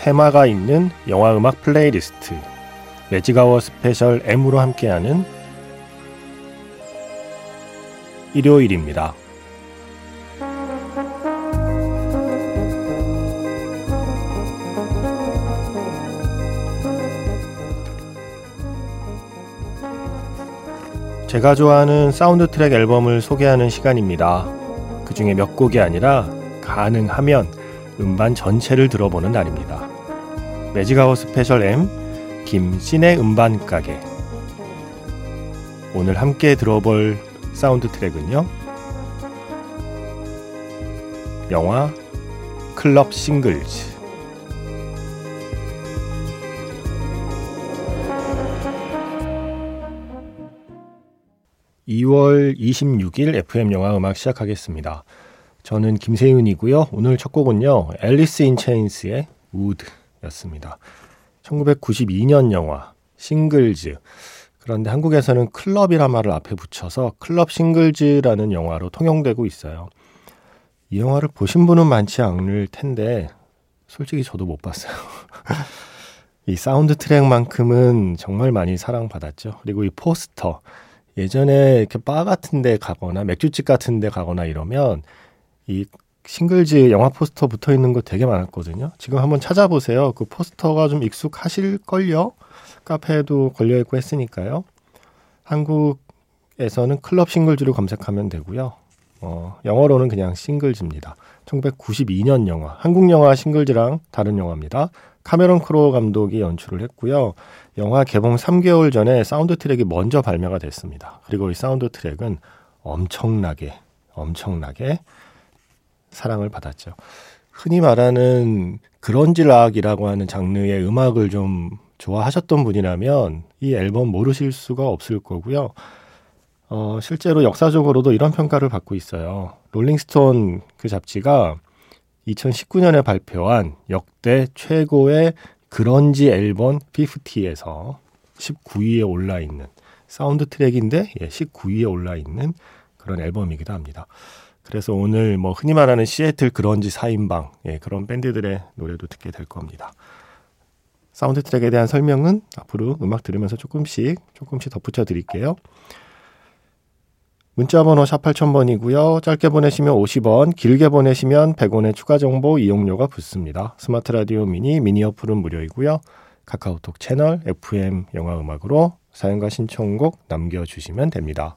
테마가 있는 영화음악 플레이리스트 매직아워 스페셜 M으로 함께하는 일요일입니다. 제가 좋아하는 사운드 트랙 앨범을 소개하는 시간입니다. 그 중에 몇 곡이 아니라 가능하면 음반 전체를 들어보는 날입니다. 매직아워 스페셜 M 김신의 음반가게. 오늘 함께 들어볼 사운드 트랙은요, 영화 클럽 싱글즈, (2월 26일) FM 영화 음악 시작하겠습니다. 저는 김세윤이고요. 오늘 첫 곡은요, 앨리스 인 체인스의 우드 였습니다. 1992년 영화 싱글즈. 그런데 한국에서는 클럽이란 말을 앞에 붙여서 클럽 싱글즈라는 영화로 통용되고 있어요. 이 영화를 보신 분은 많지 않을 텐데 솔직히 저도 못 봤어요. 이 사운드 트랙만큼은 정말 많이 사랑받았죠. 그리고 이 포스터, 예전에 이렇게 바 같은 데 가거나 맥주집 같은 데 가거나 이러면 이 싱글즈 영화 포스터 붙어있는 거 되게 많았거든요. 지금 한번 찾아보세요. 그 포스터가 좀 익숙하실걸요? 카페에도 걸려있고 했으니까요. 한국에서는 클럽 싱글즈를 검색하면 되고요. 영어로는 그냥 싱글즈입니다. 1992년 영화. 한국 영화 싱글즈랑 다른 영화입니다. 카메론 크로우 감독이 연출을 했고요. 영화 개봉 3개월 전에 사운드 트랙이 먼저 발매가 됐습니다. 그리고 이 사운드 트랙은 엄청나게 사랑을 받았죠. 흔히 말하는 그런지 락이라고 하는 장르의 음악을 좀 좋아하셨던 분이라면 이 앨범 모르실 수가 없을 거고요. 실제로 역사적으로도 이런 평가를 받고 있어요. 롤링스톤 그 잡지가 2019년에 발표한 역대 최고의 그런지 앨범 50에서 19위에 올라있는, 사운드 트랙인데 19위에 올라있는 그런 앨범이기도 합니다. 그래서 오늘 흔히 말하는 시애틀 그런지 4인방, 그런 밴드들의 노래도 듣게 될 겁니다. 사운드 트랙에 대한 설명은 앞으로 음악 들으면서 조금씩 덧붙여 드릴게요. 문자번호 샵 8000번이고요. 짧게 보내시면 50원, 길게 보내시면 100원의 추가 정보 이용료가 붙습니다. 스마트 라디오 미니 어플은 무료이고요. 카카오톡 채널 FM 영화 음악으로 사연과 신청곡 남겨주시면 됩니다.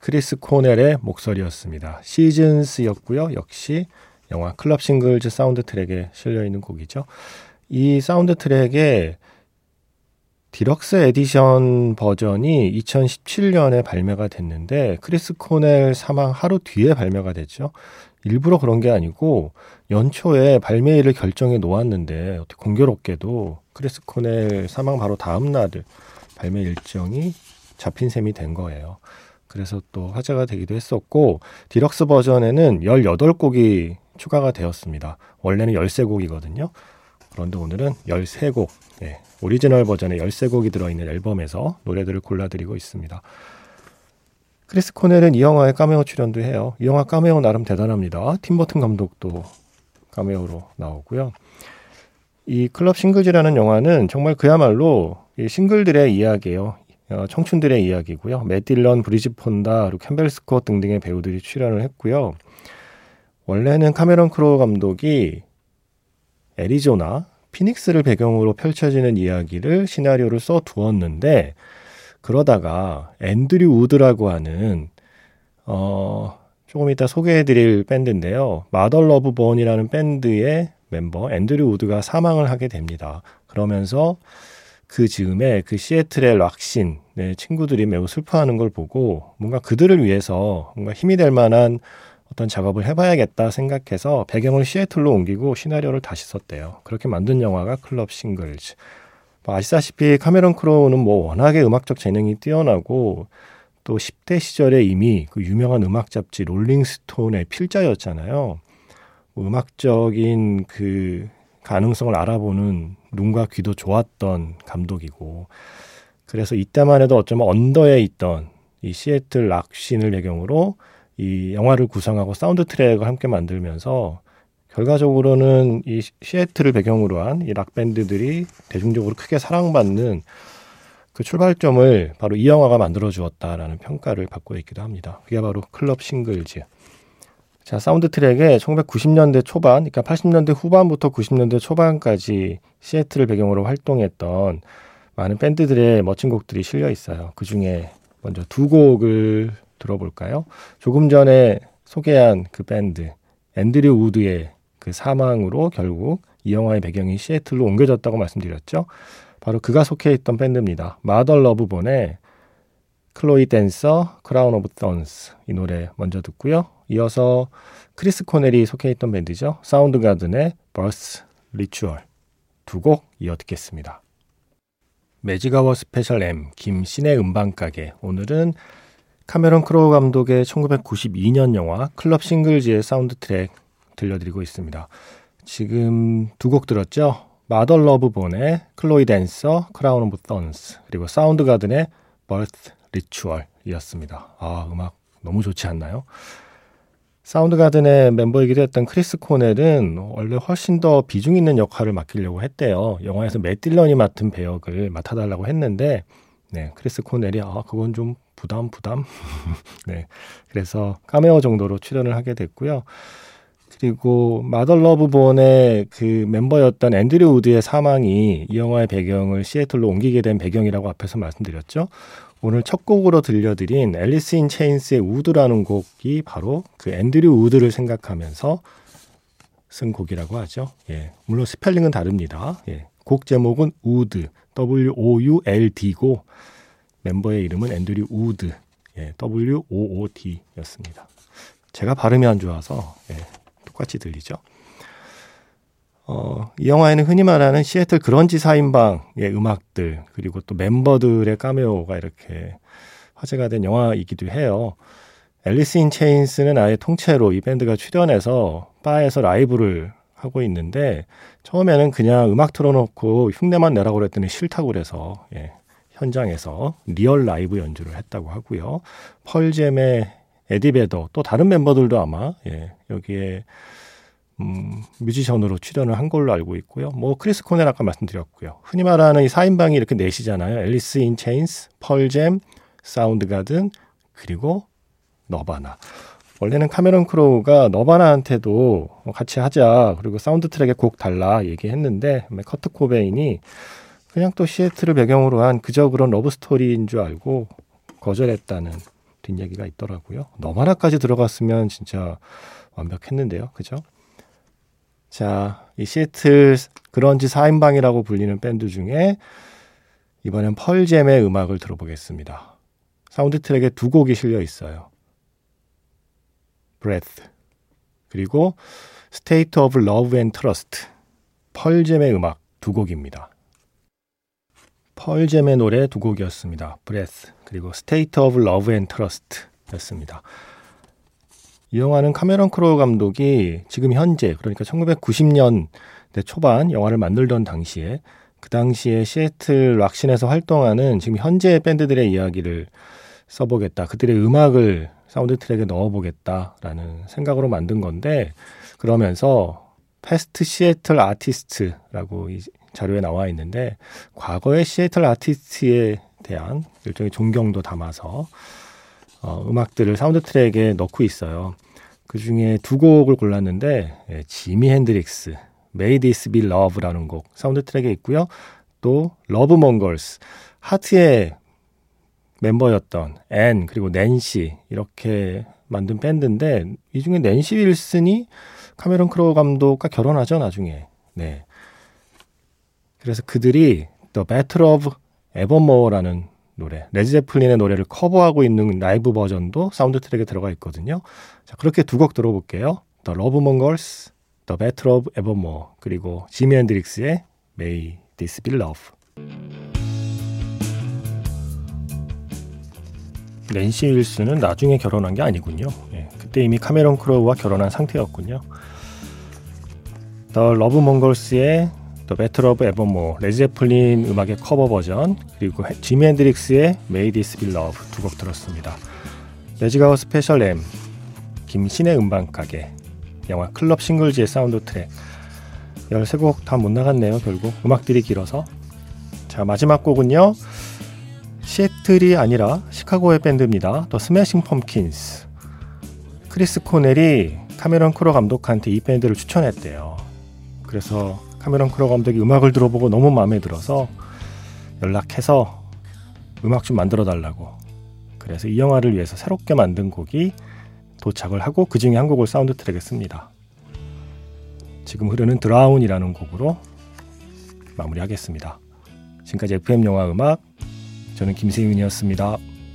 크리스 코넬의 목소리였습니다. 시즌스였고요. 역시 영화 클럽 싱글즈 사운드 트랙에 실려있는 곡이죠. 이 사운드 트랙의 디럭스 에디션 버전이 2017년에 발매가 됐는데, 크리스 코넬 사망 하루 뒤에 발매가 됐죠. 일부러 그런 게 아니고 연초에 발매일을 결정해 놓았는데 어떻게 공교롭게도 크리스 코넬 사망 바로 다음 날 발매 일정이 잡힌 셈이 된 거예요. 그래서 또 화제가 되기도 했었고, 디럭스 버전에는 18곡이 추가가 되었습니다. 원래는 13곡이거든요. 그런데 오늘은 13곡, 오리지널 버전에 13곡이 들어있는 앨범에서 노래들을 골라드리고 있습니다. 크리스 코넬은 이 영화에 카메오 출연도 해요. 이 영화 카메오 나름 대단합니다. 팀 버튼 감독도 카메오로 나오고요. 이 클럽 싱글즈라는 영화는 정말 그야말로 이 싱글들의 이야기예요. 청춘들의 이야기고요. 맷 딜런, 브리지 폰다, 그리고 캠벨 스컷 등등의 배우들이 출연을 했고요. 원래는 카메론 크로우 감독이 애리조나, 피닉스를 배경으로 펼쳐지는 이야기를 시나리오를 써두었는데 그러다가 앤드류 우드라고 하는 조금 이따 소개해드릴 밴드인데요. 마더 러브 번이라는 밴드의 멤버 앤드류 우드가 사망을 하게 됩니다. 그러면서 그 즈음에 그 시애틀의 락신 친구들이 매우 슬퍼하는 걸 보고 뭔가 그들을 위해서 뭔가 힘이 될 만한 어떤 작업을 해봐야겠다 생각해서 배경을 시애틀로 옮기고 시나리오를 다시 썼대요. 그렇게 만든 영화가 클럽 싱글즈. 아시다시피 카메론 크로우는 워낙에 음악적 재능이 뛰어나고 또 10대 시절에 이미 그 유명한 음악 잡지 롤링스톤의 필자였잖아요. 음악적인 그 가능성을 알아보는 눈과 귀도 좋았던 감독이고, 그래서 이때만 해도 어쩌면 언더에 있던 이 시애틀 락신을 배경으로 이 영화를 구성하고 사운드 트랙을 함께 만들면서 결과적으로는 이 시애틀을 배경으로 한 이 락밴드들이 대중적으로 크게 사랑받는 그 출발점을 바로 이 영화가 만들어주었다라는 평가를 받고 있기도 합니다. 그게 바로 클럽 싱글즈. 자, 사운드 트랙에 1990년대 초반, 그러니까 80년대 후반부터 90년대 초반까지 시애틀을 배경으로 활동했던 많은 밴드들의 멋진 곡들이 실려 있어요. 그 중에 먼저 두 곡을 들어볼까요? 조금 전에 소개한 그 밴드, 앤드류 우드의 그 사망으로 결국 이 영화의 배경이 시애틀로 옮겨졌다고 말씀드렸죠. 바로 그가 속해 있던 밴드입니다. 마더 러브본의 클로이 댄서, 크라운 오브 턴스, 이 노래 먼저 듣고요. 이어서 크리스 코넬이 속해 있던 밴드죠. 사운드가든의 버스 리추얼, 두 곡 이어 듣겠습니다. 매직아워 스페셜 M, 김신의 음반가게. 오늘은 카메론 크로우 감독의 1992년 영화 클럽 싱글즈의 사운드 트랙 들려드리고 있습니다. 지금 두 곡 들었죠. 마더 러브 본의 클로이 댄서, 크라운 오브 턴스, 그리고 사운드가든의 버스 리추얼 이었습니다. 아, 음악 너무 좋지 않나요? 사운드가든의 멤버이기도 했던 크리스 코넬은 원래 훨씬 더 비중 있는 역할을 맡기려고 했대요. 영화에서 맷 딜런이 맡은 배역을 맡아달라고 했는데, 크리스 코넬이 그건 좀 부담. 그래서 카메오 정도로 출연을 하게 됐고요. 그리고 마더 러브 본의 그 멤버였던 앤드류 우드의 사망이 이 영화의 배경을 시애틀로 옮기게 된 배경이라고 앞에서 말씀드렸죠. 오늘 첫 곡으로 들려드린 앨리스 인 체인스의 우드라는 곡이 바로 그 앤드류 우드를 생각하면서 쓴 곡이라고 하죠. 예, 물론 스펠링은 다릅니다. 예, 곡 제목은 우드, W-O-U-L-D고 멤버의 이름은 앤드류 우드, 예, W-O-O-D였습니다. 제가 발음이 안 좋아서 똑같이 들리죠. 이 영화에는 흔히 말하는 시애틀 그런지 4인방의 음악들, 그리고 또 멤버들의 카메오가 이렇게 화제가 된 영화이기도 해요. 앨리스 인 체인스는 아예 통째로 이 밴드가 출연해서 바에서 라이브를 하고 있는데, 처음에는 그냥 음악 틀어놓고 흉내만 내라고 그랬더니 싫다고 그래서 현장에서 리얼 라이브 연주를 했다고 하고요. 펄잼의 에디베더, 또 다른 멤버들도 아마 여기에 뮤지션으로 출연을 한 걸로 알고 있고요. 크리스 코넬 아까 말씀드렸고요. 흔히 말하는 이 4인방이 이렇게 넷이잖아요. 앨리스 인 체인스, 펄잼, 사운드가든, 그리고 너바나. 원래는 카메론 크로우가 너바나한테도 같이 하자, 그리고 사운드 트랙에 곡 달라 얘기했는데 커트 코베인이 그냥 또 시애틀을 배경으로 한 그저 그런 러브스토리인 줄 알고 거절했다는 뒷얘기가 있더라고요. 너바나까지 들어갔으면 진짜 완벽했는데요. 그죠? 자, 이 시애틀 그런지 4인방이라고 불리는 밴드 중에 이번엔 펄잼의 음악을 들어보겠습니다. 사운드 트랙에 두 곡이 실려 있어요. Breath, 그리고 State of Love and Trust. 펄잼의 음악 두 곡입니다. 펄잼의 노래 두 곡이었습니다. Breath, 그리고 State of Love and Trust 였습니다. 이 영화는 카메론 크로우 감독이 지금 현재, 그러니까 1990년대 초반 영화를 만들던 당시에, 그 당시에 시애틀 락신에서 활동하는 지금 현재 밴드들의 이야기를 써보겠다, 그들의 음악을 사운드 트랙에 넣어보겠다라는 생각으로 만든 건데, 그러면서 패스트 시애틀 아티스트라고 이 자료에 나와 있는데, 과거의 시애틀 아티스트에 대한 일종의 존경도 담아서 음악들을 사운드 트랙에 넣고 있어요. 그중에 두 곡을 골랐는데 지미 핸드릭스 May This Be Love라는 곡 사운드 트랙에 있고요. 또 러브 몽골스 하트의 멤버였던 앤 그리고 낸시 이렇게 만든 밴드인데 이 중에 낸시 윌슨이 카메론 크로우 감독과 결혼하죠 나중에. 네. 그래서 그들이 The Battle of Evermore라는 노래, 레드 제플린의 노래를 커버하고 있는 라이브 버전도 사운드 트랙에 들어가 있거든요. 자, 그렇게 두 곡 들어볼게요. The Love Mongols, The Battle of Evermore 그리고 지미 핸드릭스의 May This Be Love. 낸시 윌슨은 나중에 결혼한 게 아니군요. 예, 그때 이미 카메론 크로우와 결혼한 상태였군요. The 러브 몽골스의 The Battle of Evermore, 레드 제플린 음악의 커버 버전, 그리고 지미 핸드릭스의 May This Be Love 두 곡 들었습니다. 매직아워 스페셜 M, 김신의 음반가게, 영화 클럽 싱글즈의 사운드 트랙 13곡 다 못 나갔네요. 결국 음악들이 길어서. 자, 마지막 곡은요. 시애틀이 아니라 시카고의 밴드입니다. The Smashing Pumpkins. 크리스 코넬이 카메론 크로우 감독한테 이 밴드를 추천했대요. 그래서 카메론 크로우 감독이 음악을 들어보고 너무 마음에 들어서 연락해서 음악 좀 만들어 달라고. 그래서 이 영화를 위해서 새롭게 만든 곡이 도착을 하고 그 중에 한 곡을 사운드 트랙에 씁니다. 지금 흐르는 드라운이라는 곡으로 마무리하겠습니다. 지금까지 FM 영화 음악 저는 김세윤이었습니다.